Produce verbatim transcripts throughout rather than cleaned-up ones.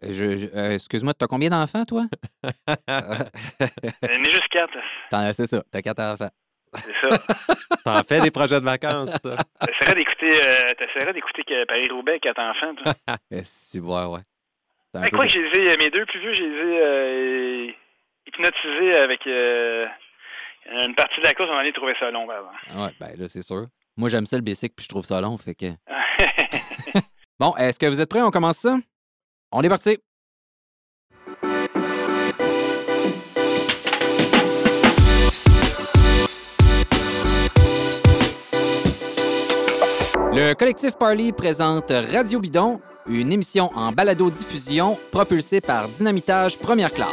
Je, je, euh, excuse-moi, t'as combien d'enfants, toi? J'en ai juste quatre. T'en, c'est ça, t'as quatre enfants. C'est ça. T'en fais des projets de vacances, ça. T'essaierais d'écouter, euh, t'essaierais d'écouter Paris-Roubaix, quatre enfants, toi. C'est vrai, ouais. Mais quoi que j'ai dit, mes deux plus vieux, j'ai dit euh, hypnotisés avec euh, une partie de la course, on en a trouvé ça long, par exemple. Ouais, ben là, c'est sûr. Moi, j'aime ça le bicycle, puis je trouve ça long, fait que... Bon, est-ce que vous êtes prêts? On commence ça? On est parti! Le collectif Parlé présente Radio Bidon, une émission en balado-diffusion propulsée par Dynamitage Première Classe.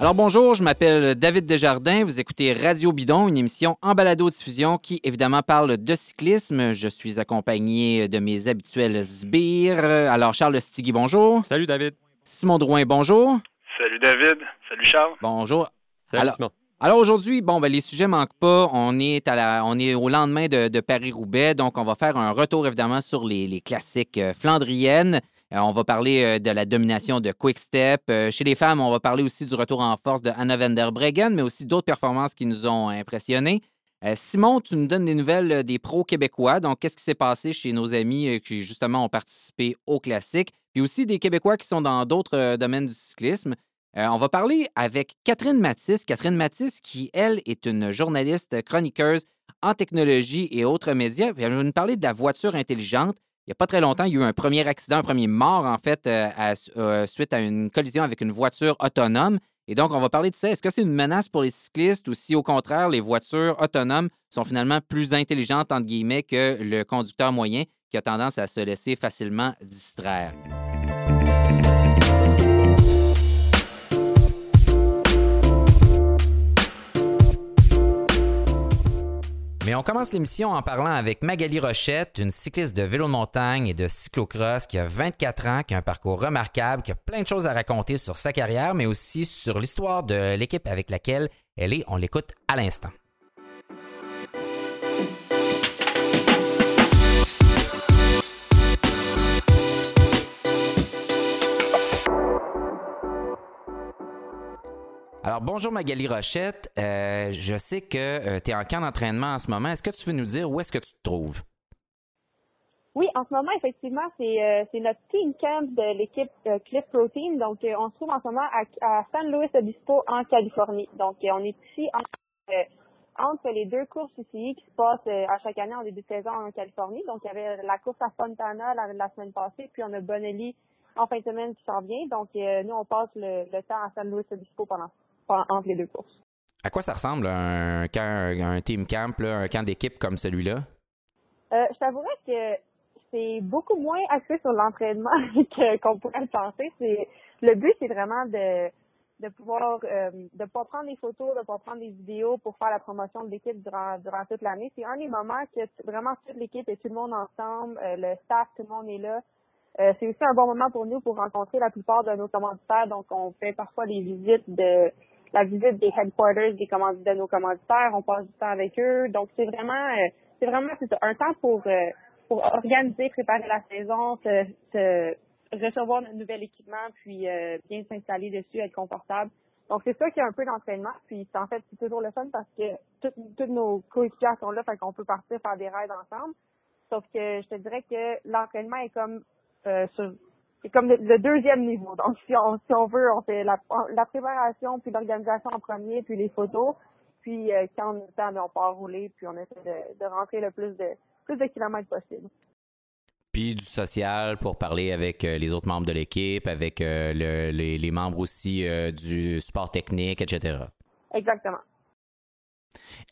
Alors bonjour, je m'appelle David Desjardins, vous écoutez Radio Bidon, une émission en balado-diffusion qui évidemment parle de cyclisme. Je suis accompagné de mes habituels sbires. Alors Charles Stigui, bonjour. Salut David. Simon Drouin, bonjour. Salut David. Salut Charles. Bonjour. Salut alors, Simon. Alors aujourd'hui, bon, ben, les sujets ne manquent pas. On est, à la, on est au lendemain de, de Paris-Roubaix, donc on va faire un retour évidemment sur les, les classiques flandriennes. Euh, on va parler euh, de la domination de Quickstep. Euh, chez les femmes, on va parler aussi du retour en force de Anna van der Breggen, mais aussi d'autres performances qui nous ont impressionnés. Euh, Simon, tu nous donnes des nouvelles des pros québécois. Donc, qu'est-ce qui s'est passé chez nos amis qui, justement, ont participé au classique? Puis aussi des Québécois qui sont dans d'autres euh, domaines du cyclisme. Euh, on va parler avec Catherine Mathis. Catherine Mathis, qui, elle, est une journaliste chroniqueuse en technologie et autres médias. Puis elle va nous parler de la voiture intelligente. Il n'y a pas très longtemps, il y a eu un premier accident, un premier mort, en fait, euh, à, euh, suite à une collision avec une voiture autonome. Et donc, on va parler de ça. Est-ce que c'est une menace pour les cyclistes ou si, au contraire, les voitures autonomes sont finalement plus intelligentes, entre guillemets, que le conducteur moyen qui a tendance à se laisser facilement distraire? Mais on commence l'émission en parlant avec Magali Rochette, une cycliste de vélo de montagne et de cyclocross qui a vingt-quatre ans, qui a un parcours remarquable, qui a plein de choses à raconter sur sa carrière, mais aussi sur l'histoire de l'équipe avec laquelle elle est. On l'écoute à l'instant. Alors, bonjour Magali Rochette. Euh, je sais que euh, tu es en camp d'entraînement en ce moment. Est-ce que tu veux nous dire où est-ce que tu te trouves? Oui, en ce moment, effectivement, c'est, euh, c'est notre team camp de l'équipe euh, Cliff Pro Team. Donc, euh, on se trouve en ce moment à, à San Luis Obispo, en Californie. Donc, euh, on est ici entre, euh, entre les deux courses ici qui se passent euh, à chaque année en début de saison en Californie. Donc, il y avait la course à Fontana la, la semaine passée, puis on a Bonelli en fin de semaine qui s'en vient. Donc, euh, nous, on passe le, le temps à San Luis Obispo pendant entre les deux courses. À quoi ça ressemble un, camp, un team camp, là, un camp d'équipe comme celui-là? Euh, je t'avouerais que c'est beaucoup moins axé sur l'entraînement que, qu'on pourrait le penser. C'est, le but, c'est vraiment de, de pouvoir euh, de pouvoir prendre des photos, de pouvoir prendre des vidéos pour faire la promotion de l'équipe durant, durant toute l'année. C'est un des moments que vraiment toute l'équipe et tout le monde ensemble, euh, le staff, tout le monde est là. Euh, c'est aussi un bon moment pour nous pour rencontrer la plupart de nos commanditaires. Donc, on fait parfois des visites de... la visite des headquarters des commanditaires, de nos commanditaires, on passe du temps avec eux. Donc, c'est vraiment c'est vraiment c'est un temps pour, pour organiser, préparer la saison, se, se recevoir notre nouvel équipement, puis euh, bien s'installer dessus, être confortable. Donc, c'est ça qui est un peu d'entraînement. Puis, en fait, c'est toujours le fun parce que tous nos coéquipiers sont là, fait qu'on peut partir faire des raids ensemble. Sauf que je te dirais que l'entraînement est comme euh, sur... c'est comme le, le deuxième niveau. Donc, si on, si on veut, on fait la, la préparation, puis l'organisation en premier, puis les photos. Puis, euh, quand on a le temps, on part rouler, puis on essaie de, de rentrer le plus de, plus de kilomètres possible. Puis, du social pour parler avec les autres membres de l'équipe, avec euh, le, les, les membres aussi euh, du support technique, et cetera. Exactement.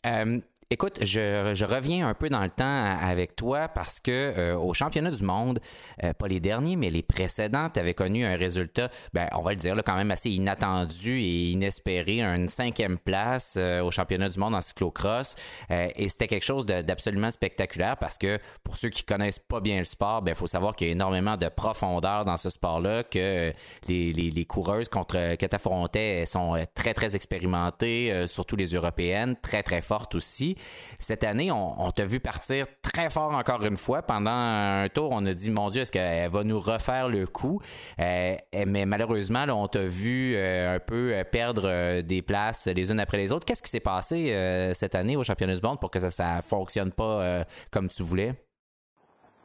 Euh, Écoute, je, je reviens un peu dans le temps avec toi parce que euh, au championnat du monde, euh, pas les derniers, mais les précédents, tu avais connu un résultat, ben, on va le dire, là, quand même assez inattendu et inespéré, une cinquième place euh, au championnat du monde en cyclocross. Euh, et c'était quelque chose de, d'absolument spectaculaire parce que pour ceux qui connaissent pas bien le sport, ben, faut savoir qu'il y a énormément de profondeur dans ce sport-là, que les, les, les coureuses contre que t'affrontais sont très, très expérimentées, euh, surtout les européennes, très, très fortes aussi. cette année, on, on t'a vu partir très fort encore une fois. Pendant un tour, on a dit, mon Dieu, est-ce qu'elle va nous refaire le coup? Euh, mais malheureusement, là, on t'a vu euh, un peu perdre euh, des places les unes après les autres. Qu'est-ce qui s'est passé euh, cette année au championnat du monde pour que ça ne fonctionne pas euh, comme tu voulais?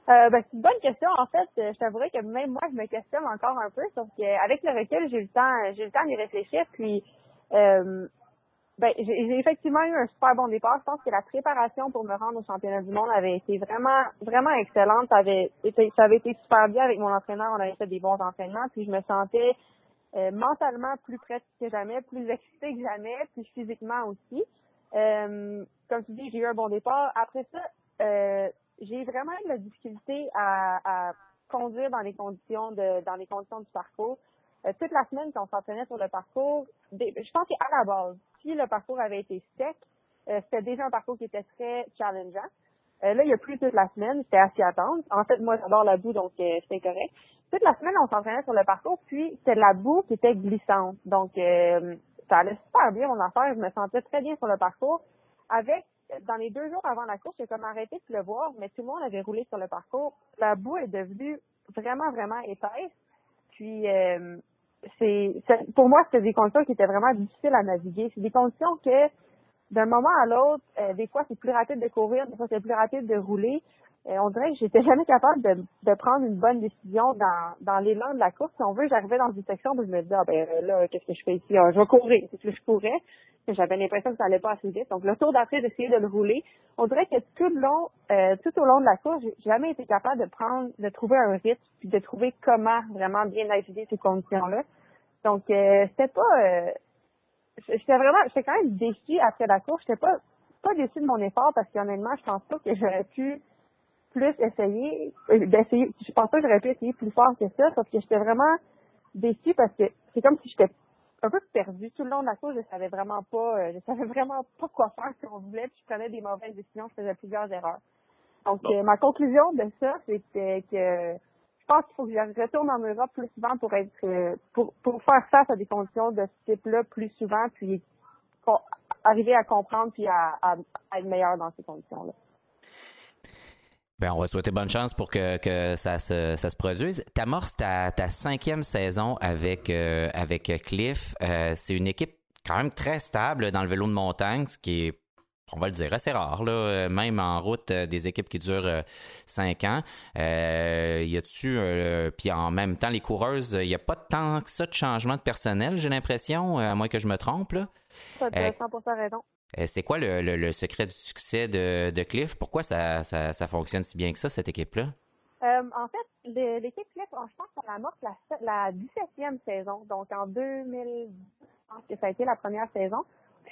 Euh, ben, c'est une bonne question. En fait, je t'avouerais que même moi, je me questionne encore un peu, sauf qu'avec le recul, j'ai eu le temps, j'ai eu le temps d'y réfléchir. Puis, euh, ben, j'ai, j'ai effectivement eu un super bon départ. Je pense que la préparation pour me rendre au championnat du monde avait été vraiment, vraiment excellente. Ça avait été, ça avait été super bien avec mon entraîneur. On avait fait des bons entraînements. Puis, je me sentais euh, mentalement plus prête que jamais, plus excitée que jamais, puis physiquement aussi. Euh, comme tu dis, j'ai eu un bon départ. Après ça, euh, j'ai vraiment eu de la difficulté à, à conduire dans les conditions de dans les conditions du parcours. Euh, toute la semaine qu'on s'entraînait sur le parcours, des, je pense qu'à la base, si le parcours avait été sec, euh, c'était déjà un parcours qui était très challengeant. Euh, là, il n'y a plus toute la semaine, c'était assez à attendre. En fait, moi, j'adore la boue, donc euh, c'était correct. Toute la semaine, on s'entraînait sur le parcours, puis c'était de la boue qui était glissante. Donc, euh, ça allait super bien, mon affaire. Je me sentais très bien sur le parcours. Avec Dans les deux jours avant la course, j'ai comme arrêté de pleuvoir, mais tout le monde avait roulé sur le parcours. La boue est devenue vraiment, vraiment épaisse. Puis, euh, c'est, c'est pour moi, c'était des conditions qui étaient vraiment difficiles à naviguer. C'est des conditions que, d'un moment à l'autre, euh, des fois, c'est plus rapide de courir, des fois, c'est plus rapide de rouler. Euh, on dirait que j'étais jamais capable de, de prendre une bonne décision dans, dans l'élan de la course. Si on veut, j'arrivais dans une section où je me disais, ah ben là, qu'est-ce que je fais ici? Ah, je vais courir. C'est que je courais. J'avais l'impression que ça allait pas assez vite. Donc, le tour d'après, d'essayer de le rouler. On dirait que tout le long, euh, tout au long de la course, j'ai jamais été capable de prendre, de trouver un rythme puis de trouver comment vraiment bien naviguer ces conditions-là. Donc, euh, c'était pas, euh, j'étais vraiment, j'étais quand même déçue après la course. J'étais pas, pas déçue de mon effort parce qu'honnêtement, je pense pas que j'aurais pu plus essayer, euh, d'essayer, je pense pas que j'aurais pu essayer plus fort que ça parce que j'étais vraiment déçue parce que c'est comme si j'étais un peu perdu tout le long de la course. Je savais vraiment pas, je savais vraiment pas quoi faire si on voulait, puis je prenais des mauvaises décisions, je faisais plusieurs erreurs. Donc, bon. euh, ma conclusion de ça, c'était que je pense qu'il faut que je retourne en Europe plus souvent pour être, pour, pour faire face à des conditions de ce type-là plus souvent, puis pour arriver à comprendre puis à, à, à être meilleur dans ces conditions-là. Bien, on va souhaiter bonne chance pour que, que ça se ça se produise. T'amorces ta, ta cinquième saison avec euh, avec Cliff. Euh, c'est une équipe quand même très stable dans le vélo de montagne, ce qui est, on va le dire, assez rare, là, même en route, des équipes qui durent euh, cinq ans. Euh, y a-tu, euh, puis en même temps, les coureuses, il n'y a pas tant que ça de changement de personnel, j'ai l'impression, à moins que je me trompe, là. Ça, tu as cent pour cent raison. C'est quoi le, le, le secret du succès de, de Cliff? Pourquoi ça, ça, ça fonctionne si bien que ça, cette équipe-là? Euh, en fait, le, l'équipe Cliff, je pense qu'on amorce la, la dix-septième saison. Donc, en deux mille dix, je pense que ça a été la première saison.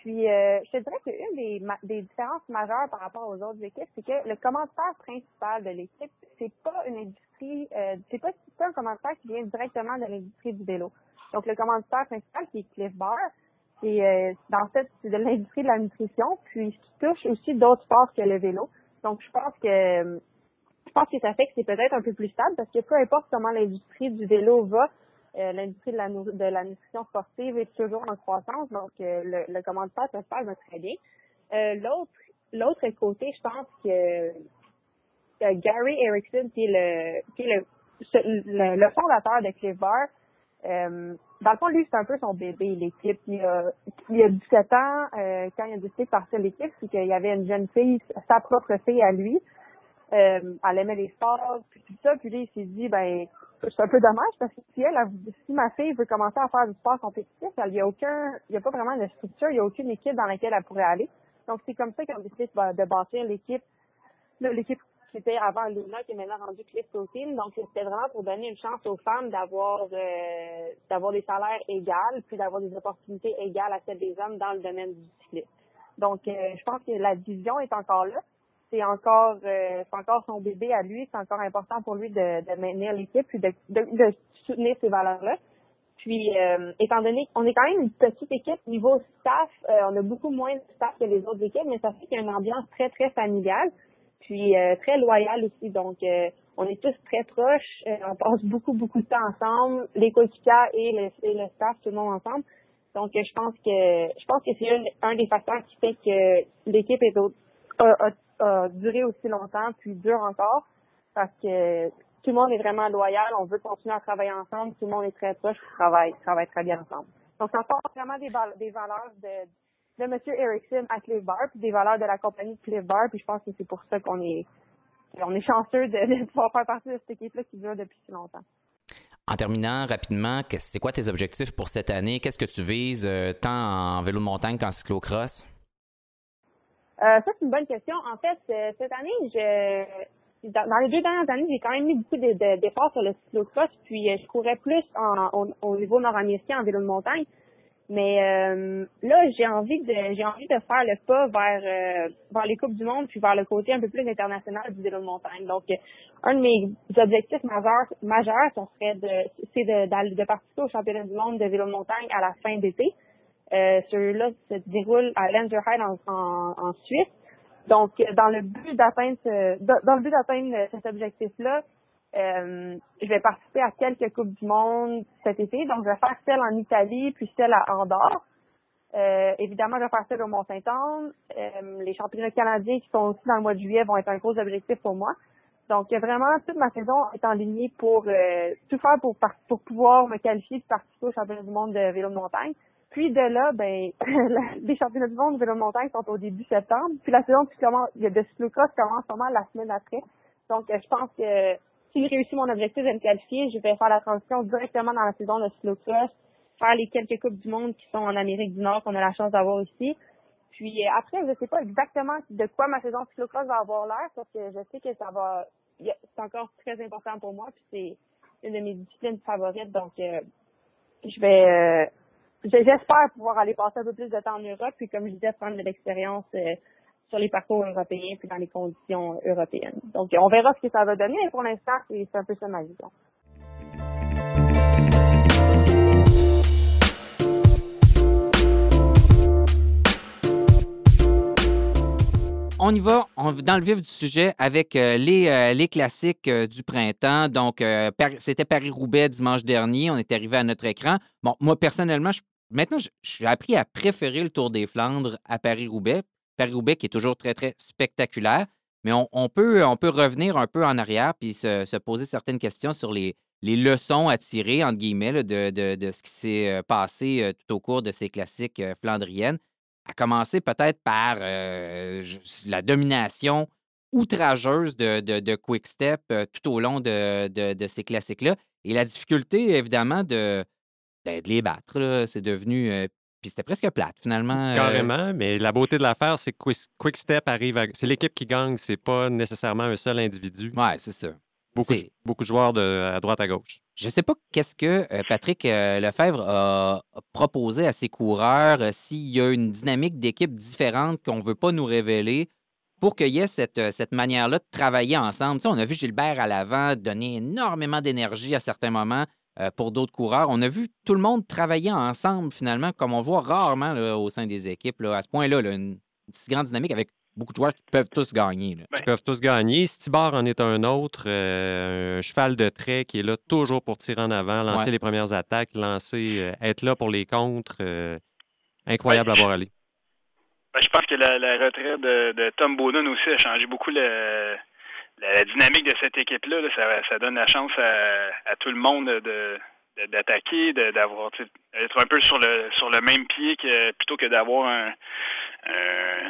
Puis, euh, je te dirais qu'une des, des différences majeures par rapport aux autres équipes, c'est que le commentaire principal de l'équipe, c'est pas une industrie, euh, c'est pas, c'est pas un commentaire qui vient directement de l'industrie du vélo. Donc, le commentaire principal, qui est Cliff Bar, c'est euh, dans cette c'est de l'industrie de la nutrition, puis qui touche aussi d'autres sports que le vélo. Donc je pense que je pense que ça fait que c'est peut-être un peu plus stable parce que peu importe comment l'industrie du vélo va, euh, l'industrie de la de la nutrition sportive est toujours en croissance. Donc euh, le, le commanditaire ça se passe très bien. Euh, l'autre l'autre côté, je pense que euh, Gary Erickson, qui est le qui est le le, le fondateur de Cliff Bar, euh, dans le fond, lui, c'est un peu son bébé, l'équipe. Il a, il a dix-sept ans, euh, quand il a décidé de partir de l'équipe, c'est qu'il y avait une jeune fille, sa propre fille à lui. Euh, elle aimait les sports, puis tout ça. Puis là, il s'est dit, ben, c'est un peu dommage parce que si elle, si ma fille veut commencer à faire du sport compétitif, elle, il n'y a aucun, il n'y a pas vraiment de structure, il n'y a aucune équipe dans laquelle elle pourrait aller. Donc, c'est comme ça qu'ils ont décidé de bâtir l'équipe, là, l'équipe qui était avant Luna, qui est maintenant rendue Cliff Coaching. Donc, c'était vraiment pour donner une chance aux femmes d'avoir euh, d'avoir des salaires égales, puis d'avoir des opportunités égales à celles des hommes dans le domaine du cyclisme. Donc, euh, je pense que la division est encore là. C'est encore euh, c'est encore son bébé à lui. C'est encore important pour lui de, de maintenir l'équipe, puis de, de, de soutenir ces valeurs-là. Puis, euh, étant donné qu'on est quand même une petite équipe niveau staff, euh, on a beaucoup moins de staff que les autres équipes, mais ça fait qu'il y a une ambiance très, très familiale. Puis euh, très loyal aussi, donc euh, on est tous très proches, euh, on passe beaucoup, beaucoup de temps ensemble, les coéquipiers et le, et le staff, tout le monde ensemble. Donc euh, je pense que je pense que c'est un, un des facteurs qui fait que l'équipe est, au, a, a, a duré aussi longtemps, puis dure encore, parce que tout le monde est vraiment loyal, on veut continuer à travailler ensemble, tout le monde est très proche, on travaille, travaille très bien ensemble. Donc, ça porte vraiment des, des valeurs de, de M. Erickson à Cliff Bar, puis des valeurs de la compagnie de Cliff Bar, puis je pense que c'est pour ça qu'on est, on est chanceux de, de pouvoir faire partie de cette équipe-là qui dure depuis si longtemps. En terminant rapidement, c'est quoi tes objectifs pour cette année? Qu'est-ce que tu vises euh, tant en vélo de montagne qu'en cyclocross? Euh, ça, c'est une bonne question. En fait, euh, cette année, je, dans, dans les deux dernières années, j'ai quand même mis beaucoup d'efforts sur le cyclocross, puis euh, je courais plus en, en, au niveau nord-américain en vélo de montagne. Mais euh, là, j'ai envie de j'ai envie de faire le pas vers euh, vers les Coupes du Monde, puis vers le côté un peu plus international du vélo de montagne. Donc, un de mes objectifs majeurs, majeurs ce serait de c'est de, de, de participer au championnat du monde de vélo de montagne à la fin d'été. Euh, celui-là se déroule à Lenzerheide en, en, en Suisse. Donc, dans le but d'atteindre ce, dans, dans le but d'atteindre cet objectif-là, Euh, je vais participer à quelques Coupes du Monde cet été. Donc, je vais faire celle en Italie, puis celle à Andorre. Euh, évidemment, je vais faire celle au Mont-Saint-Anne. Euh, les championnats canadiens qui sont aussi dans le mois de juillet vont être un gros objectif pour moi. Donc, vraiment, toute ma saison est en ligne pour euh, tout faire pour, pour pouvoir me qualifier pour participer aux championnats du monde de vélo de montagne. Puis de là, ben les championnats du monde de vélo de montagne sont au début septembre. Puis la saison de cyclocross commence sûrement la semaine après. Donc, je pense que si je réussis mon objectif de me qualifier, je vais faire la transition directement dans la saison de cyclocross, faire les quelques Coupes du Monde qui sont en Amérique du Nord qu'on a la chance d'avoir ici. Puis après, je ne sais pas exactement de quoi ma saison de cyclocross va avoir l'air, parce que je sais que ça va, c'est encore très important pour moi, puis c'est une de mes disciplines favorites. Donc, euh, je vais, euh, j'espère pouvoir aller passer un peu plus de temps en Europe, puis comme je disais, prendre de l'expérience euh, sur les parcours européens puis dans les conditions européennes. Donc, on verra ce que ça va donner, mais pour l'instant, c'est un peu ça ma vision. On y va on, dans le vif du sujet avec euh, les, euh, les classiques euh, du printemps. Donc, euh, Paris, c'était Paris-Roubaix dimanche dernier. On est arrivé à notre écran. Bon, moi, personnellement, je, maintenant, j'ai appris à préférer le Tour des Flandres à Paris-Roubaix. Paris-Roubaix qui est toujours très, très spectaculaire, mais on, on, peut, on peut revenir un peu en arrière puis se, se poser certaines questions sur les, les leçons à tirer, entre guillemets, là, de, de, de ce qui s'est passé tout au cours de ces classiques flandriennes, à commencer peut-être par euh, la domination outrageuse de, de, de Quickstep tout au long de, de, de ces classiques-là et la difficulté, évidemment, de, de les battre. Là. C'est devenu... Euh, Puis c'était presque plate, finalement. Carrément, mais la beauté de l'affaire, c'est que Quickstep arrive à... C'est l'équipe qui gagne, c'est pas nécessairement un seul individu. Oui, c'est ça. Beaucoup, c'est... De, beaucoup de joueurs de, à droite, à gauche. Je sais pas qu'est-ce que Patrick Lefebvre a proposé à ses coureurs, s'il y a une dynamique d'équipe différente qu'on veut pas nous révéler pour qu'il y ait cette, cette manière-là de travailler ensemble. Tu sais, on a vu Gilbert à l'avant donner énormément d'énergie à certains moments pour d'autres coureurs. On a vu tout le monde travailler ensemble, finalement, comme on voit rarement là, au sein des équipes. Là, à ce point-là, là, une si grande dynamique avec beaucoup de joueurs qui peuvent tous gagner. Là. Qui peuvent tous gagner. Stibar en est un autre. Euh, un cheval de trait qui est là toujours pour tirer en avant, lancer ouais. les premières attaques, lancer, euh, être là pour les contres. Euh, incroyable ouais. à voir aller. Ben, je pense que la, la retraite de, de Tom Bonham aussi a changé beaucoup le... La dynamique de cette équipe-là, là, ça, ça donne la chance à, à tout le monde de, de, d'attaquer, de, d'avoir d'être un peu sur le sur le même pied que plutôt que d'avoir un, un,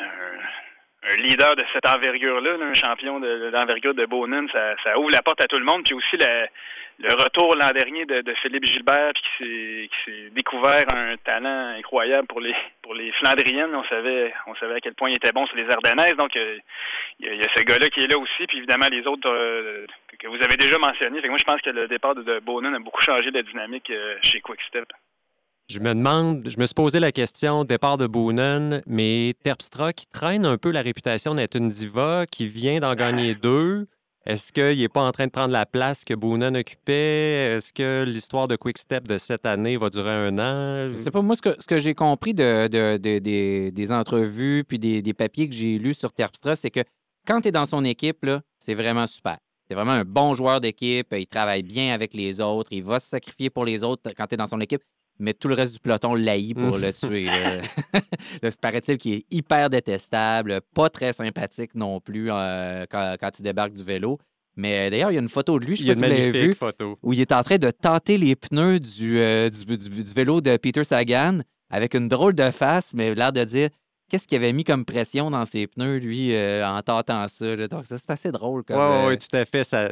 un leader de cette envergure-là, là, un champion de, de l'envergure de Boonen, ça, ça ouvre la porte à tout le monde. Puis aussi la, le retour l'an dernier de, de Philippe Gilbert, puis qui s'est, qui s'est découvert un talent incroyable pour les pour les Flandriennes. On savait on savait à quel point il était bon sur les Ardennaises, donc euh, Il y, a, il y a ce gars-là qui est là aussi, puis évidemment les autres euh, que vous avez déjà mentionnés. Fait que moi, je pense que le départ de, de Boonen a beaucoup changé la dynamique euh, chez Quickstep. Je me demande, je me suis posé la question, départ de Boonen, mais Terpstra qui traîne un peu la réputation d'être une diva, qui vient d'en gagner ah. deux. Est-ce qu'il n'est pas en train de prendre la place que Boonen occupait? Est-ce que l'histoire de Quickstep de cette année va durer un an? Je ne sais pas. Moi, ce que, ce que j'ai compris de, de, de, de, des entrevues puis des, des papiers que j'ai lus sur Terpstra, c'est que quand tu es dans son équipe, là, c'est vraiment super. C'est vraiment un bon joueur d'équipe. Il travaille bien avec les autres. Il va se sacrifier pour les autres quand tu es dans son équipe. mais tout le reste du peloton l'haït pour le tuer. Paraît-il qu'il est hyper détestable, pas très sympathique non plus euh, quand, quand il débarque du vélo. Mais d'ailleurs, il y a une photo de lui, je ne sais pas si vous l'avez vu, photo. où il est en train de tenter les pneus du, euh, du, du, du vélo de Peter Sagan avec une drôle de face, mais l'air de dire qu'est-ce qu'il avait mis comme pression dans ses pneus, lui, euh, en tentant ça. Là. Donc, ça, c'est assez drôle. Oui, euh... ouais, tout à fait. Ça,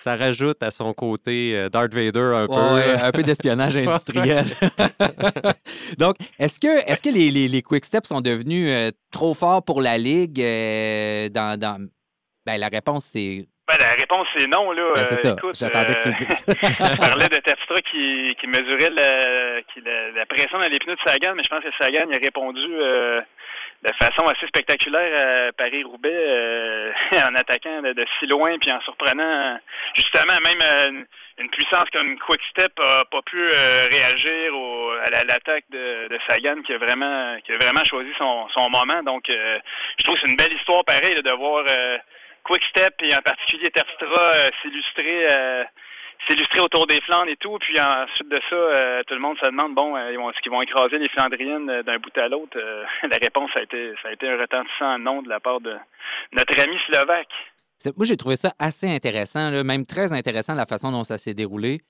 ça rajoute à son côté euh, Darth Vader un ouais, peu. Ouais, un peu d'espionnage industriel. Donc, est-ce que, est-ce que les, les, les Quick Steps sont devenus euh, trop forts pour la Ligue? Euh, dans, dans... Ben, la réponse, c'est... Ben, la réponse, c'est non. Là. Ben, c'est ça. Écoute, j'attendais que tu le dises. Je parlais de Terpstra qui, qui mesurait la, qui, la, la pression dans les pneus de Sagan, mais je pense que Sagan il a répondu euh, de façon assez spectaculaire à Paris-Roubaix euh, en attaquant de, de si loin puis en surprenant justement même euh, une puissance comme Quickstep n'a pas pu euh, réagir au, à l'attaque de, de Sagan qui a vraiment qui a vraiment choisi son, son moment. Donc, euh, je trouve que c'est une belle histoire pareil là, de voir... Euh, Quickstep et en particulier Terpstra euh, s'illustrer, euh, s'illustrer au Tour des Flandres et tout. Puis ensuite de ça, euh, tout le monde se demande, bon, euh, est-ce qu'ils vont écraser les Flandriennes euh, d'un bout à l'autre? Euh, la réponse a été, ça a été un retentissant non de la part de notre ami Slovaque. C'est, moi, j'ai trouvé ça assez intéressant, là, même très intéressant la façon dont ça s'est déroulé.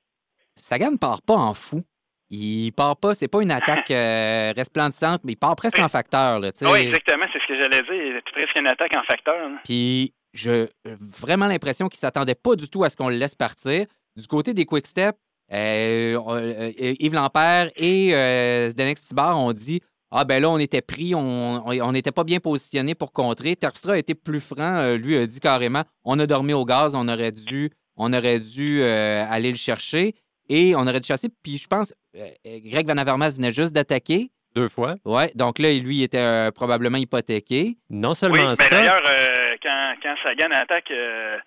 Sagan ne part pas en fou. Il part pas, c'est pas une attaque euh, resplendissante, mais il part presque oui. en facteur. Là, oui, exactement, c'est ce que j'allais dire. C'est presque une attaque en facteur. Là. Puis... J'ai vraiment l'impression qu'il ne s'attendait pas du tout à ce qu'on le laisse partir. Du côté des Quick Steps, euh, euh, Yves Lampert et euh, Zdenek Stibar ont dit « Ah, ben là, on était pris, on n'était pas bien positionné pour contrer. » Terpstra a été plus franc. Euh, lui a dit carrément « On a dormi au gaz, on aurait dû, on aurait dû euh, aller le chercher et on aurait dû chasser. » Puis je pense, euh, Greg Van Avermaet venait juste d'attaquer. Deux fois. Oui, donc là, lui, il était euh, probablement hypothéqué. Non seulement oui, ça... Ben d'ailleurs, euh, quand, quand Sagan attaque euh,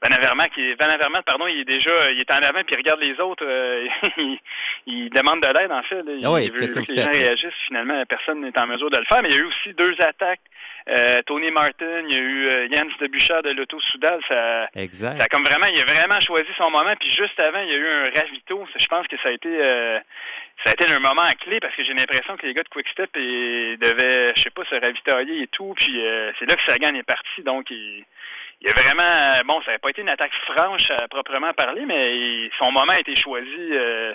Van Avermaet, Van Avermaet, pardon, il est déjà il est en avant puis il regarde les autres. Euh, il, il demande de l'aide, en fait. Là. Il, ah oui, il veut, qu'est-ce veut que, que les gens réagissent. Finalement, personne n'est en mesure de le faire. Mais il y a eu aussi deux attaques. Euh, Tony Martin, il y a eu euh, Yann Stebuchard de l'Auto-Soudal. Ça, exact. Ça, comme vraiment, il a vraiment choisi son moment. Puis juste avant, il y a eu un ravito. Je pense que ça a été... Euh, Ça a été un moment clé parce que j'ai l'impression que les gars de Quickstep devaient, je sais pas, se ravitailler et tout. Puis euh, c'est là que Sagan est parti. Donc, il, il a vraiment... Bon, ça n'a pas été une attaque franche à proprement parler, mais il, son moment a été choisi. Euh,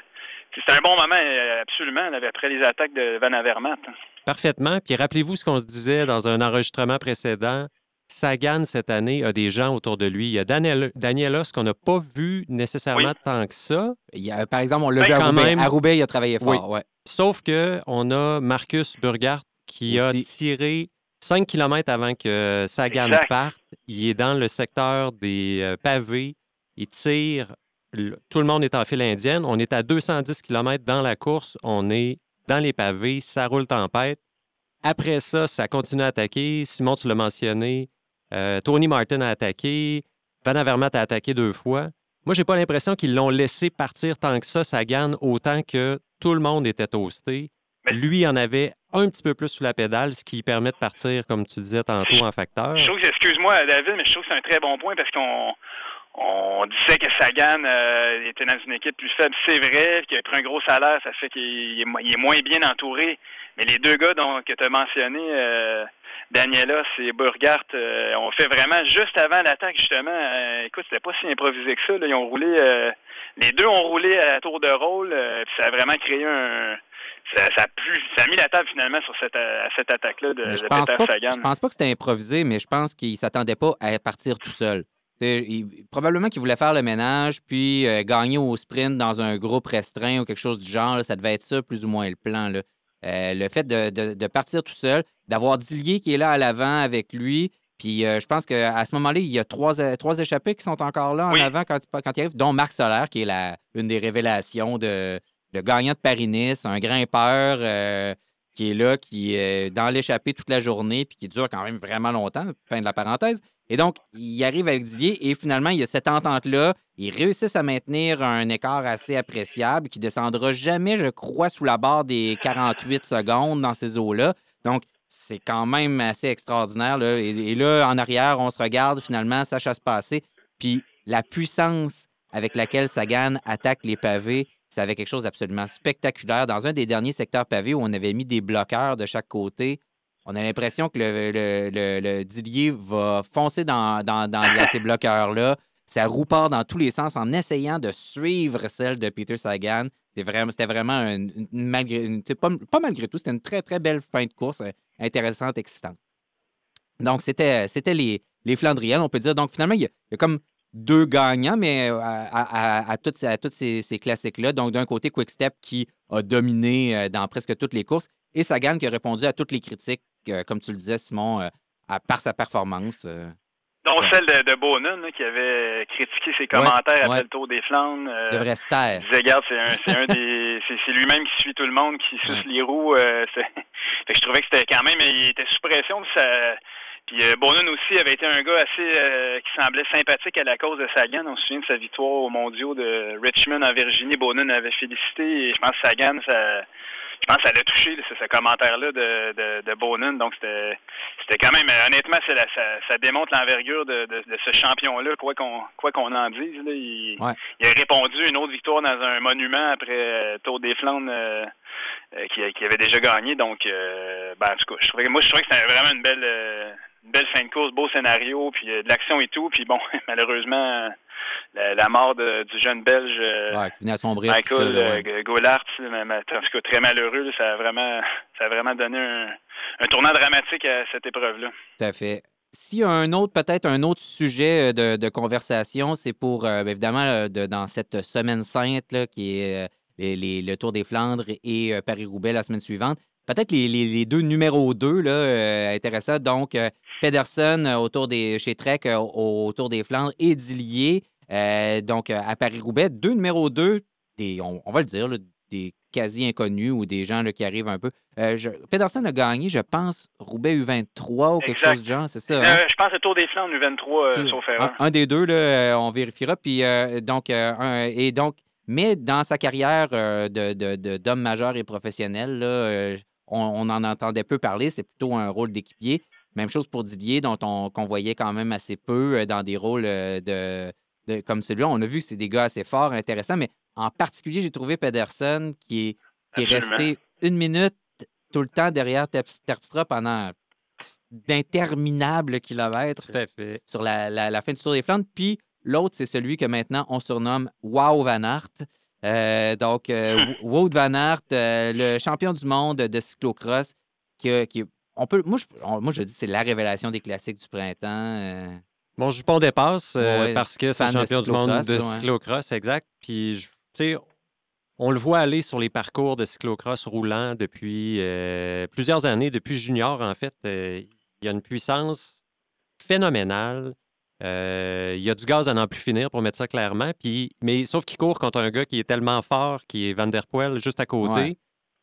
c'était un bon moment, absolument, après les attaques de Van Avermaet. Parfaitement. Puis rappelez-vous ce qu'on se disait dans un enregistrement précédent. Sagan, cette année, a des gens autour de lui. Il y a Daniel, Danielos qu'on n'a pas vu nécessairement oui. tant que ça. Il y a, par exemple, on l'a ben, vu à Roubaix. Même... à Roubaix, il a travaillé fort. Oui. Ouais. Sauf qu'on a Marcus Burghardt qui Aussi. a tiré cinq kilomètres avant que Sagan exact. parte. Il est dans le secteur des pavés. Il tire. Tout le monde est en file indienne. On est à deux cent dix kilomètres dans la course. On est dans les pavés. Ça roule tempête. Après ça, ça continue à attaquer. Simon, tu l'as mentionné. Euh, Tony Martin a attaqué. Van Avermaet a attaqué deux fois. Moi, j'ai pas l'impression qu'ils l'ont laissé partir tant que ça, Sagan, autant que tout le monde était toasté. Lui, il en avait un petit peu plus sous la pédale, ce qui permet de partir, comme tu disais tantôt, en facteur. Je trouve, excuse-moi, David, mais je trouve que c'est un très bon point parce qu'on... On disait que Sagan euh, était dans une équipe plus faible. C'est vrai qu'il a pris un gros salaire, ça fait qu'il est, il est moins bien entouré. Mais les deux gars dont, que tu as mentionnés, euh, Danielos et Burghardt, euh, ont fait vraiment juste avant l'attaque, justement. Euh, écoute, c'était pas si improvisé que ça. Là. Ils ont roulé, euh, les deux ont roulé à la tour de rôle. Euh, puis ça a vraiment créé un... Ça, ça, a pu, ça a mis la table finalement sur cette, à, cette attaque-là de, de Peter pas, Sagan. Je pense pas que c'était improvisé, mais je pense qu'il s'attendait pas à partir tout seul. Il, probablement qu'il voulait faire le ménage puis euh, gagner au sprint dans un groupe restreint ou quelque chose du genre. Là, ça devait être ça, plus ou moins, le plan. Là. Euh, le fait de, de, de partir tout seul, d'avoir Didier qui est là à l'avant avec lui. Puis euh, je pense qu'à ce moment-là, il y a trois, trois échappés qui sont encore là en oui. avant quand, quand il arrive, dont Marc Soler, qui est la, une des révélations de, de gagnant de Paris-Nice, un grimpeur euh, qui est là, qui est dans l'échappée toute la journée puis qui dure quand même vraiment longtemps. Fin de la parenthèse. Et donc, il arrive avec Didier et finalement, il y a cette entente-là. Ils réussissent à maintenir un écart assez appréciable qui ne descendra jamais, je crois, sous la barre des quarante-huit secondes dans ces eaux-là. Donc, c'est quand même assez extraordinaire. Là. Et, et là, en arrière, on se regarde finalement, ça chasse passer. Puis la puissance avec laquelle Sagan attaque les pavés, ça avait quelque chose d'absolument spectaculaire. Dans un des derniers secteurs pavés où on avait mis des bloqueurs de chaque côté, on a l'impression que le, le, le, le Didier va foncer dans, dans, dans, dans ces bloqueurs-là. Ça roue part dans tous les sens en essayant de suivre celle de Peter Sagan. C'était vraiment, c'était vraiment une, une, malgré, une, pas, pas malgré tout, c'était une très, très belle fin de course, intéressante, excitante. Donc, c'était, c'était les, les Flandriennes, on peut dire. Donc, finalement, il y a, il y a comme deux gagnants, mais à, à, à, à toutes, à toutes ces, ces classiques-là. Donc, d'un côté, Quickstep qui a dominé dans presque toutes les courses et Sagan qui a répondu à toutes les critiques, comme tu le disais, Simon, à, par sa performance. Donc, celle de, de Boonen, là, qui avait critiqué ses commentaires ouais, après ouais. le Tour des Flandres. Euh, devrait se taire. Il disait, regarde, c'est, un, c'est, un des, c'est, c'est lui-même qui suit tout le monde, qui suce ouais. les roues. Euh, fait que je trouvais que c'était quand même... Il était sous pression. Ça... Puis euh, Boonen aussi avait été un gars assez... Euh, qui semblait sympathique à la cause de Sagan. On se souvient de sa victoire aux mondiaux de Richmond en Virginie. Boonen avait félicité. Et je pense que Sagan, ça... Je pense que ça l'a touché, ce, ce commentaire-là de, de, de Boonen. Donc, c'était, c'était quand même... Honnêtement, c'est la, ça, ça démontre l'envergure de, de, de ce champion-là, quoi qu'on, quoi qu'on en dise. Là, il, ouais. il a répondu une autre victoire dans un monument après euh, Tour des Flandres euh, euh, qui, qui avait déjà gagné. Donc, euh, ben, en tout cas, je trouvais, moi, je trouvais que c'était vraiment une belle, euh, une belle fin de course, beau scénario, puis euh, de l'action et tout. Puis bon, malheureusement... La, la mort de, du jeune Belge ouais, qui venait assombrir Michael ouais. Gollaert, très malheureux, là, ça, a vraiment, ça a vraiment donné un, un tournant dramatique à cette épreuve-là. Tout à fait. S'il y a un autre, peut-être un autre sujet de, de conversation, c'est pour, euh, évidemment, de, dans cette semaine sainte là, qui est euh, les, les, le Tour des Flandres et euh, Paris-Roubaix la semaine suivante, peut-être les, les, les deux numéros deux là, euh, intéressants, donc euh, Pedersen autour des, chez Trek euh, au Tour des Flandres et Dillier. Euh, donc, à Paris-Roubaix, deux numéros deux, des, on, on va le dire, là, des quasi-inconnus ou des gens là, qui arrivent un peu. Euh, je, Pedersen a gagné, je pense, Roubaix U vingt-trois ou quelque exact. chose du genre, c'est ça? Euh, hein? Je pense que le Tour des Flandres U vingt-trois, euh, sauf erreur. Un, un des deux, là, on vérifiera. Puis, euh, donc, euh, un, et donc, mais dans sa carrière euh, de, de, de, d'homme majeur et professionnel, là, euh, on, on en entendait peu parler, c'est plutôt un rôle d'équipier. Même chose pour Didier, dont on, qu'on voyait quand même assez peu dans des rôles euh, de... comme celui-là. On a vu que c'est des gars assez forts, intéressants, mais en particulier, j'ai trouvé Pedersen qui est, qui est resté une minute tout le temps derrière Terpstra pendant d'interminables kilomètres sur la, la, la fin du Tour des Flandres. Puis l'autre, c'est celui que maintenant on surnomme Wout Van Aert. Euh, donc, euh, Wout Van Aert, euh, le champion du monde de cyclocross, qui, qui on peut, moi, je, on, moi, je dis c'est la révélation des classiques du printemps. Euh, Bon, je pont dépasse euh, ouais, parce que c'est un champion du monde de cyclocross, ouais. exact. Puis, tu sais, on le voit aller sur les parcours de cyclocross roulant depuis euh, plusieurs années, depuis junior, en fait. Euh, il y a une puissance phénoménale. Euh, il y a du gaz à n'en plus finir, pour mettre ça clairement. Puis, mais sauf qu'il court contre un gars qui est tellement fort, qui est Van der Poel juste à côté. Ouais.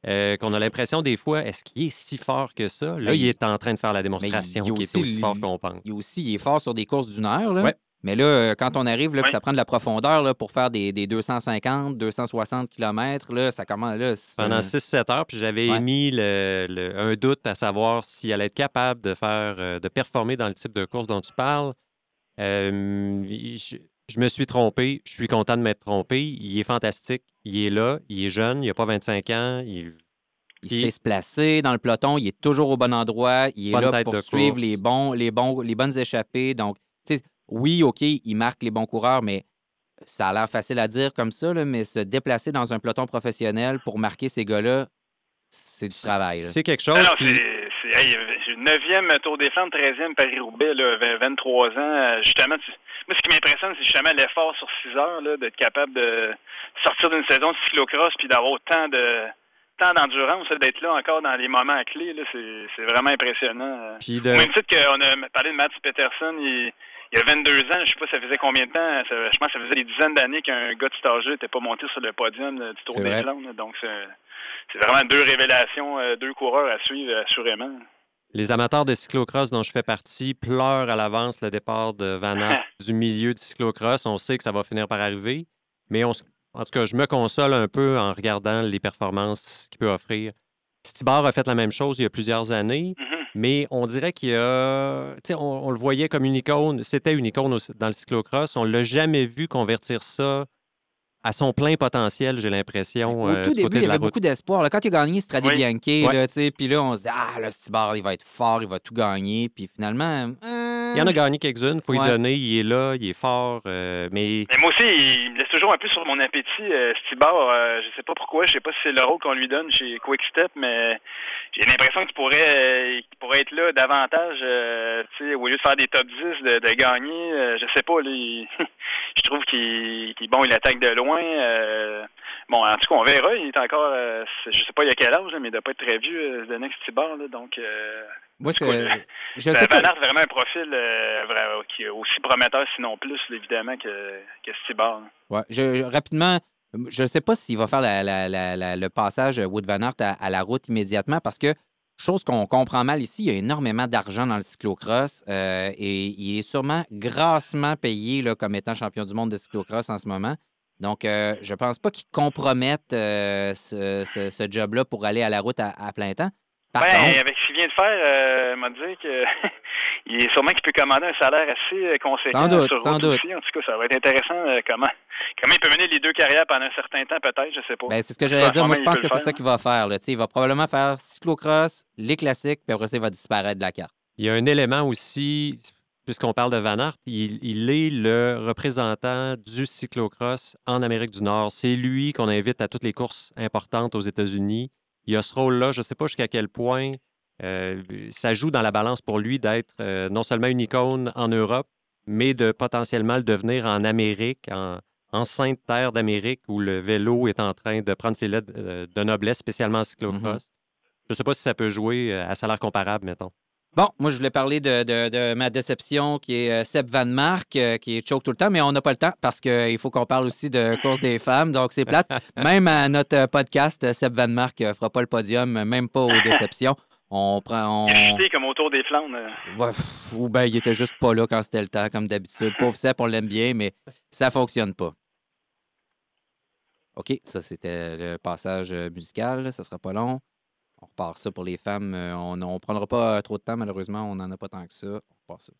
Euh, qu'on a l'impression des fois, est-ce qu'il est si fort que ça? Là, il, il est en train de faire la démonstration qu'il est aussi fort qu'on pense. Il, aussi, il est fort sur des courses d'une heure. Là. Ouais. Mais là, quand on arrive, là, ouais. ça prend de la profondeur là, pour faire des, des deux cent cinquante, deux cent soixante kilomètres. Là, ça commence, là, c'est... Pendant six sept heures, puis j'avais ouais. mis le, le, un doute à savoir s'il allait être capable de faire, de performer dans le type de course dont tu parles. Euh, je... Je me suis trompé. Je suis content de m'être trompé. Il est fantastique. Il est là. Il est jeune. Il n'a pas vingt-cinq ans. Il... il, il sait se placer dans le peloton. Il est toujours au bon endroit. Il est là pour suivre les, bons, les, bons, les bonnes échappées. Donc, tu sais, oui, OK, il marque les bons coureurs, mais ça a l'air facile à dire comme ça, là, mais se déplacer dans un peloton professionnel pour marquer ces gars-là, c'est du travail. Là. C'est quelque chose. Alors, puis... c'est, c'est, hey, neuvième Tour des Flandres, treizième Paris-Roubaix, là, vingt-trois ans. Justement, tu... moi, ce qui m'impressionne, c'est justement l'effort sur six heures, là, d'être capable de sortir d'une saison de cyclocross puis d'avoir autant de tant d'endurance, d'être là encore dans les moments clés. Là, c'est, c'est vraiment impressionnant. Puis de... Au même titre qu'on a parlé de Matthew Peterson, il, il y a vingt-deux ans, je sais pas ça faisait combien de temps, ça, je pense que ça faisait des dizaines d'années qu'un gars de cet âge-là n'était pas monté sur le podium là, du Tour des Flandres. Donc, c'est, c'est vraiment deux révélations, euh, deux coureurs à suivre, assurément. Les amateurs de cyclocross dont je fais partie pleurent à l'avance le départ de Van Aert du milieu du cyclocross. On sait que ça va finir par arriver, mais on, en tout cas, je me console un peu en regardant les performances qu'il peut offrir. Stibar a fait la même chose il y a plusieurs années, mm-hmm. mais on dirait qu'il y a... Tu sais, on, on le voyait comme une icône. C'était une icône dans le cyclocross. On ne l'a jamais vu convertir ça à son plein potentiel, j'ai l'impression. Au euh, tout début, il y avait route. beaucoup d'espoir. Là, quand il a gagné Strade oui. Bianche, oui. puis là, on se dit « Ah, là, Stibar, il va être fort, il va tout gagner. » Puis finalement... Euh... Il en a gagné quelques-unes, il faut ouais. lui donner. Il est là, il est fort, euh, mais... mais... Moi aussi, il me laisse toujours un peu sur mon appétit. Euh, Stibar, euh, je sais pas pourquoi, je sais pas si c'est le rôle qu'on lui donne chez Quickstep, mais j'ai l'impression qu'il pourrait, euh, qu'il pourrait être là davantage. Euh, au lieu de faire des top dix, de, de gagner, euh, je sais pas, là, il... je trouve qu'il, qu'il bon, il attaque de loin. Euh, bon, en tout cas, on verra. Il est encore, euh, je sais pas il y a quel âge, là, mais il doit pas être très vieux, euh, Zdenek Stibar. Là, donc, euh, moi, c'est. Coup, je ben, sais Van Aert, que... vraiment un profil euh, qui est aussi prometteur, sinon plus, évidemment, que, que Stibar. Ouais. Je, rapidement, je ne sais pas s'il va faire la, la, la, la, le passage Wout Van Aert à, à la route immédiatement parce que, chose qu'on comprend mal ici, il y a énormément d'argent dans le cyclocross euh, et il est sûrement grassement payé là, comme étant champion du monde de cyclocross en ce moment. Donc, euh, je ne pense pas qu'ils compromettent euh, ce, ce, ce job-là pour aller à la route à, à plein temps. Par ben, contre... Avec ce qu'il vient de faire, euh, il m'a dit que il est sûrement qu'il peut commander un salaire assez conséquent. Sans doute, sur sans doute. Aussi. En tout cas, ça va être intéressant euh, comment, comment il peut mener les deux carrières pendant un certain temps, peut-être, je ne sais pas. Ben, c'est ce que j'allais dire. Moi, je pense que c'est ça qu'il va faire. Là. Il va probablement faire cyclocross, les classiques, puis après ça, il va disparaître de la carte. Il y a un élément aussi... Puisqu'on parle de Van Aert, il, il est le représentant du cyclocross en Amérique du Nord. C'est lui qu'on invite à toutes les courses importantes aux États-Unis. Il a ce rôle-là. Je ne sais pas jusqu'à quel point euh, ça joue dans la balance pour lui d'être euh, non seulement une icône en Europe, mais de potentiellement le devenir en Amérique, en, en sainte terre d'Amérique où le vélo est en train de prendre ses lettres de noblesse, spécialement en cyclocross. Mm-hmm. Je ne sais pas si ça peut jouer à salaire comparable, mettons. Bon, moi, je voulais parler de, de, de ma déception qui est Seb Van Mark, euh, qui est choke tout le temps, mais on n'a pas le temps parce qu'il euh, faut qu'on parle aussi de course des femmes, donc c'est plate. Même à notre podcast, Seb Van Mark ne fera pas le podium, même pas aux déceptions. On prend, on... Il a chuté comme au Tour des Flandres. Ouais, pff, ou bien il était juste pas là quand c'était le temps, comme d'habitude. Pauvre Seb, on l'aime bien, mais ça ne fonctionne pas. OK, ça, c'était le passage musical. Ça ne sera pas long. On repart ça pour les femmes. On ne prendra pas trop de temps, malheureusement. On n'en a pas tant que ça. On repart ça.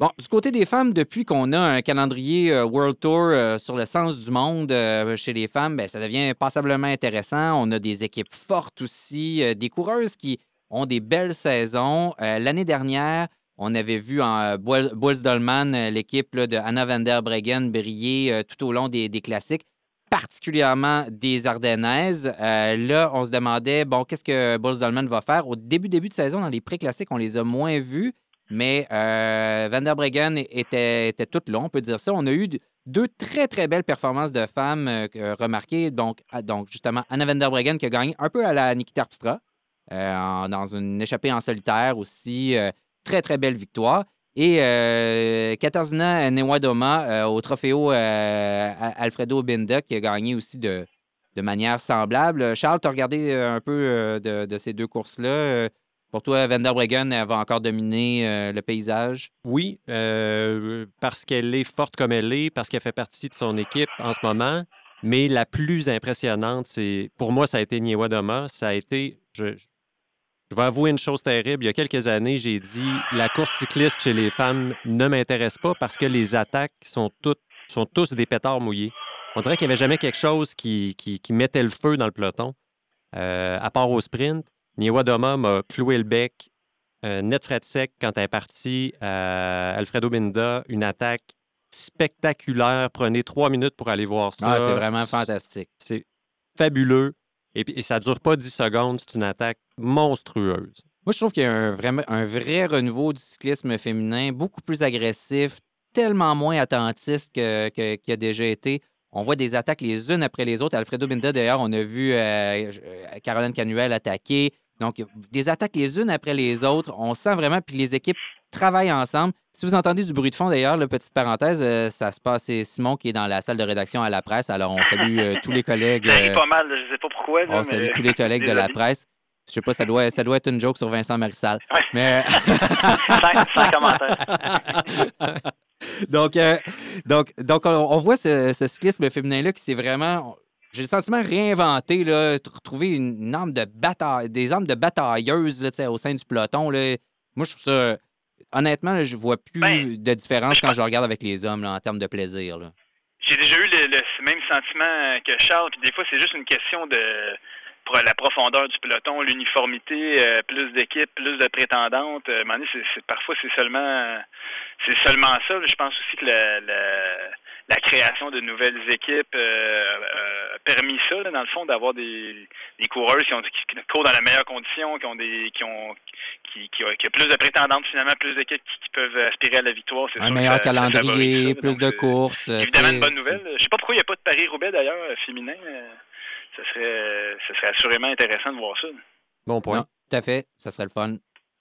Bon, du côté des femmes, depuis qu'on a un calendrier World Tour sur le sens du monde chez les femmes, bien, ça devient passablement intéressant. On a des équipes fortes aussi, des coureuses qui ont des belles saisons. L'année dernière, on avait vu en Boels-Dolmans l'équipe là, de Anna van der Breggen briller tout au long des, des classiques, particulièrement des Ardennaises. Euh, là, on se demandait, bon, qu'est-ce que Boels-Dolmans va faire? Au début, début de saison, dans les pré-classiques, on les a moins vus, mais euh, Van der Breggen était, était toute là, on peut dire ça. On a eu deux très, très belles performances de femmes euh, remarquées. Donc, donc, justement, Anna van der Breggen qui a gagné un peu à la Nikita Terpstra, euh, en, dans une échappée en solitaire aussi. Euh, très, très belle victoire. Et euh, Katarzyna Niewiadoma euh, au Trophée euh, Alfredo Binda qui a gagné aussi de, de manière semblable. Charles, tu as regardé un peu de, de ces deux courses-là. Pour toi, Van der Breggen va encore dominer euh, le paysage? Oui, euh, parce qu'elle est forte comme elle est, parce qu'elle fait partie de son équipe en ce moment. Mais la plus impressionnante, c'est pour moi, ça a été Niewiadoma. Ça a été... Je, Je vais avouer une chose terrible. Il y a quelques années, j'ai dit la course cycliste chez les femmes ne m'intéresse pas parce que les attaques sont, toutes, sont tous des pétards mouillés. On dirait qu'il n'y avait jamais quelque chose qui, qui, qui mettait le feu dans le peloton. Euh, à part au sprint, Niewiadoma m'a cloué le bec euh, net frais de sec quand elle est partie à Alfredo Binda. Une attaque spectaculaire. Prenez trois minutes pour aller voir ça. Ah, c'est vraiment fantastique. C'est fabuleux. Et, puis, et ça ne dure pas dix secondes, c'est une attaque monstrueuse. Moi, je trouve qu'il y a un vrai, un vrai renouveau du cyclisme féminin, beaucoup plus agressif, tellement moins attentiste que, que, qu'il a déjà été. On voit des attaques les unes après les autres. Alfredo Binda, d'ailleurs, on a vu euh, Caroline Canuel attaquer. Donc, des attaques les unes après les autres. On sent vraiment, puis les équipes travaillent ensemble. Si vous entendez du bruit de fond, d'ailleurs, là, petite parenthèse, euh, ça se passe, c'est Simon qui est dans la salle de rédaction à la presse. Alors, on salue euh, tous les collègues. Euh, ça arrive pas mal, je ne sais pas pourquoi. Là, on mais... salue tous les collègues de la presse. Je sais pas, ça doit, ça doit être une joke sur Vincent Marissal. Ouais. Mais... sans, sans commentaire. donc, euh, donc, donc, on, on voit ce, ce cyclisme féminin-là qui s'est vraiment... J'ai le sentiment réinventé, là, retrouver une arme de bataille, des armes de batailleuses là, au sein du peloton. Là. Moi, je trouve ça... Honnêtement, là, je vois plus ben, de différence quand je regarde avec les hommes là, en termes de plaisir. Là. J'ai déjà eu le, le même sentiment que Charles, puis des fois, c'est juste une question de pour la profondeur du peloton, l'uniformité, euh, plus d'équipes, plus de prétendantes. Euh, c'est, c'est, parfois, c'est seulement c'est seulement ça. Je pense aussi que la, la, la création de nouvelles équipes euh, euh, a permis ça, là, dans le fond, d'avoir des, des coureurs qui, ont, qui courent dans la meilleure condition, qui ont des qui ont qui, qui, qui ont plus de prétendantes, finalement, plus d'équipes qui, qui peuvent aspirer à la victoire. C'est Un sûr, meilleur ça, calendrier, ça, plus donc, de courses. Évidemment, une bonne nouvelle. Je ne sais pas pourquoi il n'y a pas de Paris-Roubaix, d'ailleurs, féminin. Ce serait, ce serait assurément intéressant de voir ça. Bon point. Non, tout à fait. Ça serait le fun.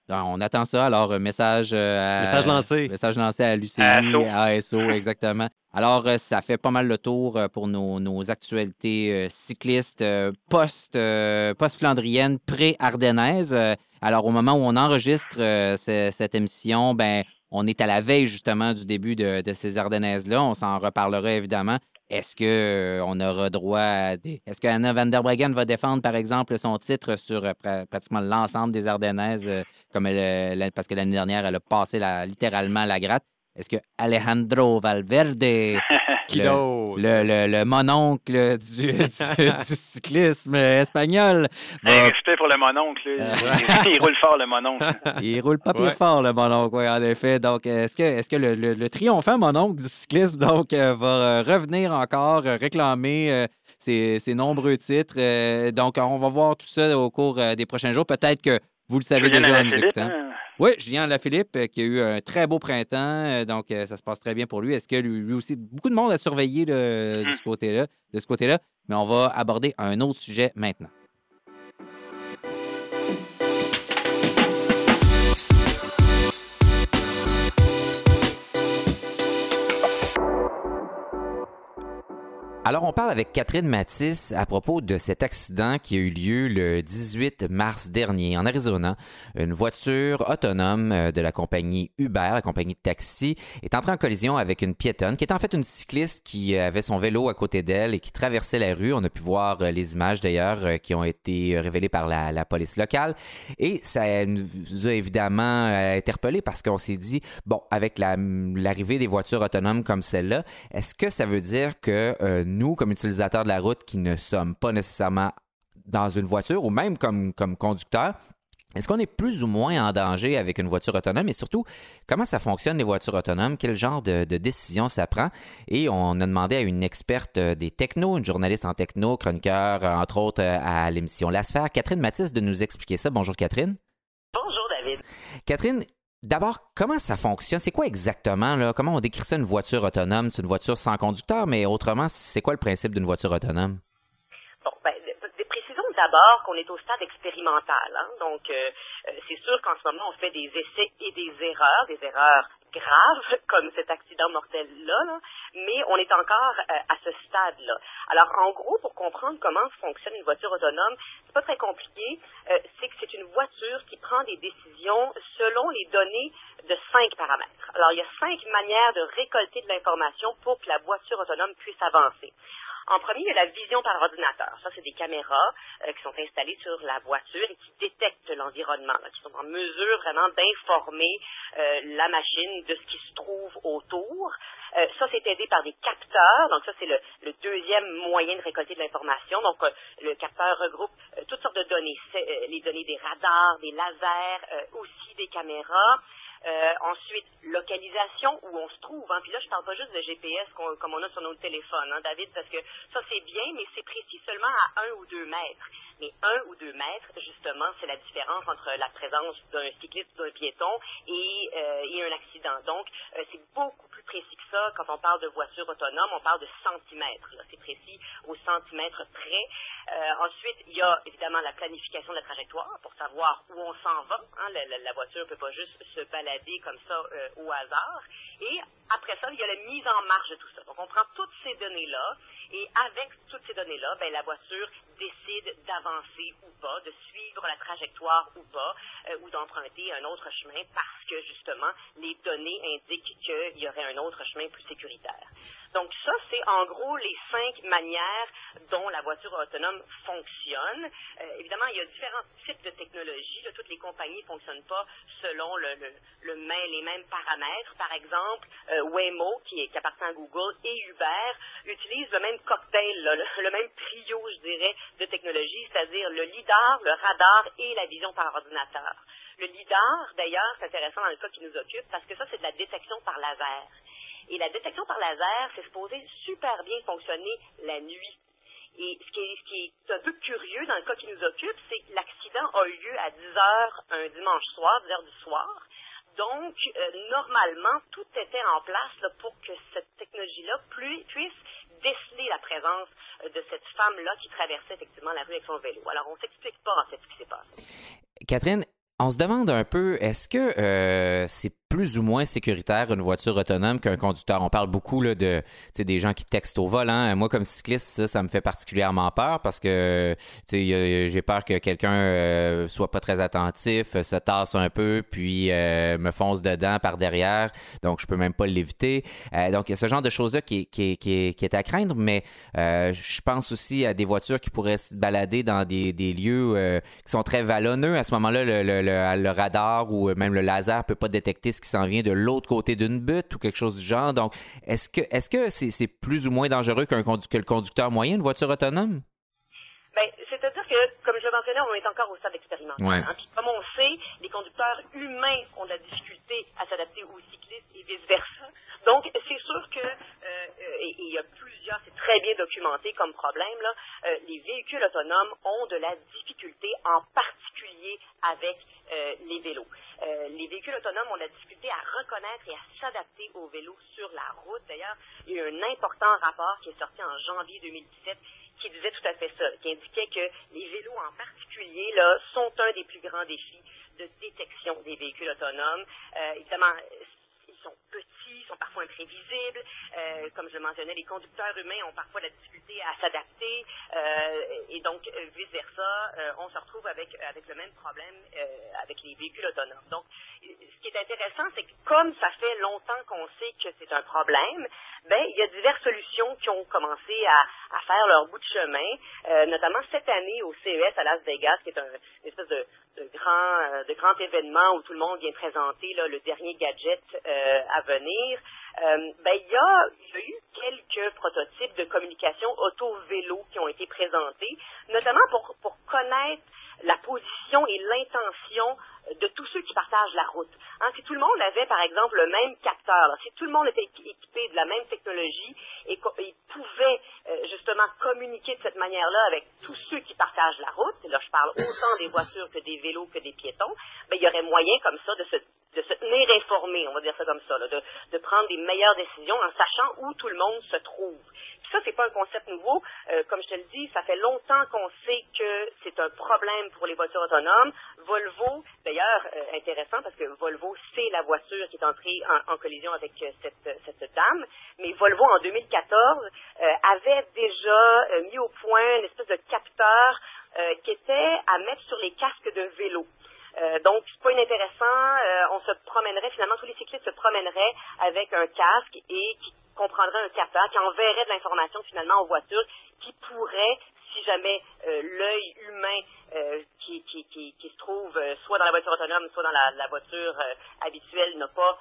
Alors, on attend ça. Alors, message... Euh, message lancé. Message lancé à l'U C I, à A S O, exactement. Alors, ça fait pas mal le tour pour nos, nos actualités cyclistes post, post-flandriennes, pré-ardennaises. Alors, au moment où on enregistre euh, c- cette émission, ben, on est à la veille, justement, du début de, de ces ardennaises-là. On s'en reparlera, évidemment. Est-ce qu'on aura droit à des... Est-ce qu'Anna van der Breggen va défendre, par exemple, son titre sur pr- pratiquement l'ensemble des Ardennaises, euh, comme elle, elle, parce que l'année dernière, elle a passé la, littéralement la gratte? Est-ce que Alejandro Valverde, le, le, le, le mononcle du, du, du cyclisme espagnol... Va... Hey, respect pour le mononcle. Il, il roule fort, le mononcle. Il roule pas plus ouais. fort, le mononcle, oui, en effet. Donc, est-ce que, est-ce que le, le, le triomphant mononcle du cyclisme donc, va revenir encore réclamer ses, ses nombreux titres? Donc, on va voir tout ça au cours des prochains jours. Peut-être que vous le savez Je déjà en nous écoutant. Hein? Oui, Julien Lafilippe, qui a eu un très beau printemps, donc ça se passe très bien pour lui. Est-ce que lui, lui aussi, beaucoup de monde à surveiller là, de, ce côté-là, de ce côté-là, mais on va aborder un autre sujet maintenant. Alors, on parle avec Catherine Mathis à propos de cet accident qui a eu lieu le dix-huit mars dernier en Arizona. Une voiture autonome de la compagnie Uber, la compagnie de taxi, est entrée en collision avec une piétonne qui est en fait une cycliste qui avait son vélo à côté d'elle et qui traversait la rue. On a pu voir les images d'ailleurs qui ont été révélées par la, la police locale. Et ça nous a évidemment interpellés parce qu'on s'est dit, bon, avec la, l'arrivée des voitures autonomes comme celle-là, est-ce que ça veut dire que euh, nous, comme utilisateurs de la route, qui ne sommes pas nécessairement dans une voiture ou même comme, comme conducteurs, est-ce qu'on est plus ou moins en danger avec une voiture autonome? Et surtout, comment ça fonctionne, les voitures autonomes? Quel genre de, de décision ça prend? Et on a demandé à une experte des technos, une journaliste en techno, chroniqueur, entre autres, à l'émission La Sphère, Catherine Mathis, de nous expliquer ça. Bonjour, Catherine. Bonjour, David. Catherine, d'abord, comment ça fonctionne? C'est quoi exactement, là? Comment on décrit ça, une voiture autonome? C'est une voiture sans conducteur, mais autrement, c'est quoi le principe d'une voiture autonome? Bon, ben, précisons d'abord qu'on est au stade expérimental, hein? Donc, euh, c'est sûr qu'en ce moment, on fait des essais et des erreurs, des erreurs graves, comme cet accident mortel-là, là, mais on est encore euh, à ce stade-là. Alors, en gros, pour comprendre comment fonctionne une voiture autonome, c'est pas très compliqué, euh, c'est que c'est une voiture qui prend des décisions selon les données de cinq paramètres. Alors, il y a cinq manières de récolter de l'information pour que la voiture autonome puisse avancer. En premier, il y a la vision par ordinateur. Ça, c'est des caméras euh, qui sont installées sur la voiture et qui détectent l'environnement, là, qui sont en mesure vraiment d'informer euh, la machine de ce qui se trouve autour. Euh, ça, c'est aidé par des capteurs. Donc, ça, c'est le, le deuxième moyen de récolter de l'information. Donc, euh, le capteur regroupe euh, toutes sortes de données. C'est, euh, les données des radars, des lasers, euh, aussi des caméras. Euh, ensuite, localisation, où on se trouve. Hein. Puis là, je parle pas juste de G P S qu'on, comme on a sur nos téléphones, hein, David, parce que ça, c'est bien, mais c'est précis seulement à un ou deux mètres. Mais un ou deux mètres, justement, c'est la différence entre la présence d'un cycliste ou d'un piéton et, euh, et un accident. Donc, euh, c'est beaucoup plus précis que ça. Quand on parle de voiture autonome, on parle de centimètres. Là. C'est précis au centimètre près. Euh, ensuite, il y a évidemment la planification de la trajectoire pour savoir où on s'en va. Hein. La, la, la voiture peut pas juste se balader comme ça euh, au hasard. Et après ça, il y a la mise en marche de tout ça. Donc, on prend toutes ces données-là et avec toutes ces données-là, ben, la voiture décide d'avancer ou pas, de suivre la trajectoire ou pas, euh, ou d'emprunter un autre chemin parce que, justement, les données indiquent qu'il y aurait un autre chemin plus sécuritaire. Donc ça, c'est en gros les cinq manières dont la voiture autonome fonctionne. Euh, évidemment, il y a différents types de technologies. Là, toutes les compagnies ne fonctionnent pas selon le, le, le main, les mêmes paramètres. Par exemple, euh, Waymo, qui, est, qui appartient à Google, et Uber utilisent le même cocktail, là, le, le même trio, je dirais, de technologies, c'est-à-dire le LIDAR, le radar et la vision par ordinateur. Le LIDAR, d'ailleurs, c'est intéressant dans le cas qui nous occupe, parce que ça, c'est de la détection par laser. Et la détection par laser, c'est supposé super bien fonctionner la nuit. Et ce qui est, ce qui est un peu curieux dans le cas qui nous occupe, c'est que l'accident a eu lieu à dix heures un dimanche soir, dix heures du soir. Donc, euh, normalement, tout était en place là, pour que cette technologie-là puisse déceler la présence de cette femme-là qui traversait effectivement la rue avec son vélo. Alors, on ne s'explique pas en fait ce qui s'est passé. Catherine, on se demande un peu, est-ce que euh, c'est plus ou moins sécuritaire une voiture autonome qu'un conducteur? On parle beaucoup là, de des gens qui textent au volant. Moi, comme cycliste, ça, ça me fait particulièrement peur parce que j'ai peur que quelqu'un euh, soit pas très attentif, se tasse un peu, puis euh, me fonce dedans par derrière. Donc, je peux même pas l'éviter. Euh, donc, il y a ce genre de choses-là qui, qui, qui, qui est à craindre, mais euh, je pense aussi à des voitures qui pourraient se balader dans des, des lieux euh, qui sont très vallonneux. À ce moment-là, le, le Le, le radar ou même le laser peut pas détecter ce qui s'en vient de l'autre côté d'une butte ou quelque chose du genre. Donc, est-ce que est-ce que c'est, c'est plus ou moins dangereux qu'un que le conducteur moyen, une voiture autonome? Bien, c'est-à-dire que, comme je le mentionnais, on est encore au stade expérimental. Ouais. Hein? Puis, comme on sait, les conducteurs humains ont de la difficulté à s'adapter aux cyclistes et vice-versa. Donc, c'est sûr que, euh, et il y a plusieurs, c'est très bien documenté comme problème, là, euh, les véhicules autonomes ont de la difficulté, en particulier avec euh, les vélos. Euh, les véhicules autonomes ont de la difficulté à reconnaître et à s'adapter aux vélos sur la route. D'ailleurs, il y a eu un important rapport qui est sorti en janvier deux mille dix-sept qui disait tout à fait ça, qui indiquait que les vélos en particulier là, sont un des plus grands défis de détection des véhicules autonomes. Euh, évidemment, ils sont petits, ils sont parfois imprévisibles. Euh, comme je mentionnais, les conducteurs humains ont parfois la difficulté à s'adapter. Euh, et donc, vice-versa, euh, on se retrouve avec, avec le même problème euh, avec les véhicules autonomes. Donc, ce qui est intéressant, c'est que comme ça fait longtemps qu'on sait que c'est un problème, ben il y a diverses solutions qui ont commencé à, à faire leur bout de chemin, euh, notamment cette année au C E S à Las Vegas, qui est un, une espèce de, de, grand, de grand événement où tout le monde vient présenter là, le dernier gadget euh, à venir. Euh, ben il y a, il y a eu quelques prototypes de communication auto-vélo qui ont été présentés, notamment pour, pour connaître la position et l'intention de tous ceux qui partagent la route. Hein, si tout le monde avait, par exemple, le même capteur, là, si tout le monde était équipé de la même technologie et qu'ils pouvaient euh, justement communiquer de cette manière-là avec tous ceux qui partagent la route, là je parle autant des voitures que des vélos que des piétons, ben, il y aurait moyen comme ça de se, de se tenir informé, on va dire ça comme ça, là, de, de prendre des meilleures décisions en sachant où tout le monde se trouve. Puis ça, c'est pas un concept nouveau. Euh, comme je te le dis, ça fait longtemps qu'on sait que c'est un problème pour les voitures autonomes. Volvo, d'ailleurs, euh, intéressant parce que Volvo, c'est la voiture qui est entrée en, en collision avec euh, cette, cette dame. Mais Volvo, en deux mille quatorze, euh, avait déjà euh, mis au point une espèce de capteur euh, qui était à mettre sur les casques de vélo. Euh, donc, c'est pas inintéressant. Euh, on se promènerait, finalement, tous les cyclistes se promèneraient avec un casque et qui comprendrait un capteur, qui enverrait de l'information, finalement, aux voitures qui pourraient, si jamais euh, l'œil humain euh, qui, qui, qui, qui se trouve euh, soit dans la voiture autonome, soit dans la, la voiture euh, habituelle n'a pas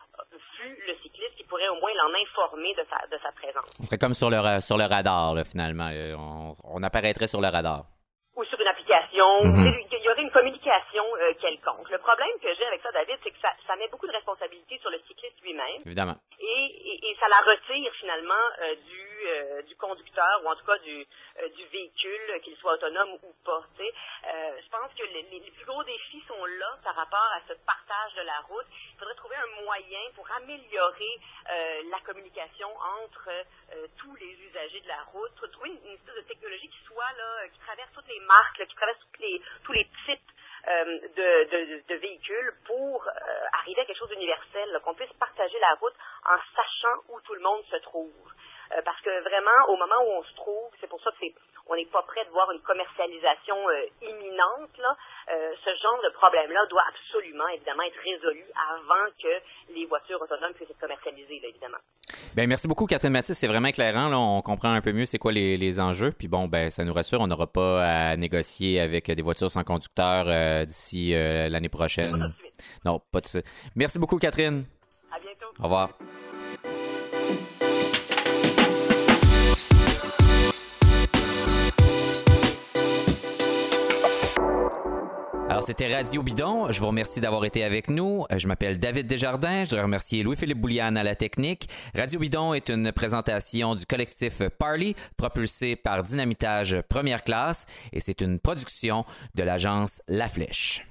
vu le cycliste, qui pourrait au moins l'en informer de sa, de sa présence. On serait comme sur le, sur le radar, là, finalement. On, on apparaîtrait sur le radar. Ou sur une application. Mm-hmm. Il y aurait une communication euh, quelconque. Le problème que j'ai avec ça, David, c'est que ça, ça met beaucoup de responsabilités sur le cycliste lui-même. Évidemment. Et, et, et ça la retire finalement euh, du, euh, du conducteur ou en tout cas du, euh, du véhicule, qu'il soit autonome ou pas. Tu sais. Euh, je pense que les, les plus gros défis sont là par rapport à ce partage de la route. Il faudrait trouver un moyen pour améliorer euh, la communication entre euh, tous les usagers de la route. Trouver une, une espèce de technologie qui soit là, qui traverse toutes les marques, là, qui traverse toutes les, tous les types euh, de, de, de véhicules pour euh, arriver à quelque chose d'universel, là, qu'on puisse partager la route en sachant où tout le monde se trouve. euh, parce que vraiment, au moment où on se trouve, c'est pour ça que c'est, on n'est pas prêt de voir une commercialisation euh, imminente, là. Euh, ce genre de problème-là doit absolument, évidemment, être résolu avant que les voitures autonomes puissent être commercialisées, là, évidemment. Bien, merci beaucoup, Catherine Mathis. C'est vraiment éclairant, là. On comprend un peu mieux c'est quoi les, les enjeux. Puis bon, ben ça nous rassure, on n'aura pas à négocier avec des voitures sans conducteur euh, d'ici euh, l'année prochaine. Pas tout de suite. Non, pas tout de suite. Merci beaucoup, Catherine. À bientôt. Au revoir. Alors, c'était Radio Bidon. Je vous remercie d'avoir été avec nous. Je m'appelle David Desjardins. Je voudrais remercier Louis-Philippe Bouliane à la technique. Radio Bidon est une présentation du collectif Parlé, propulsé par Dynamitage Première Classe, et c'est une production de l'agence La Flèche.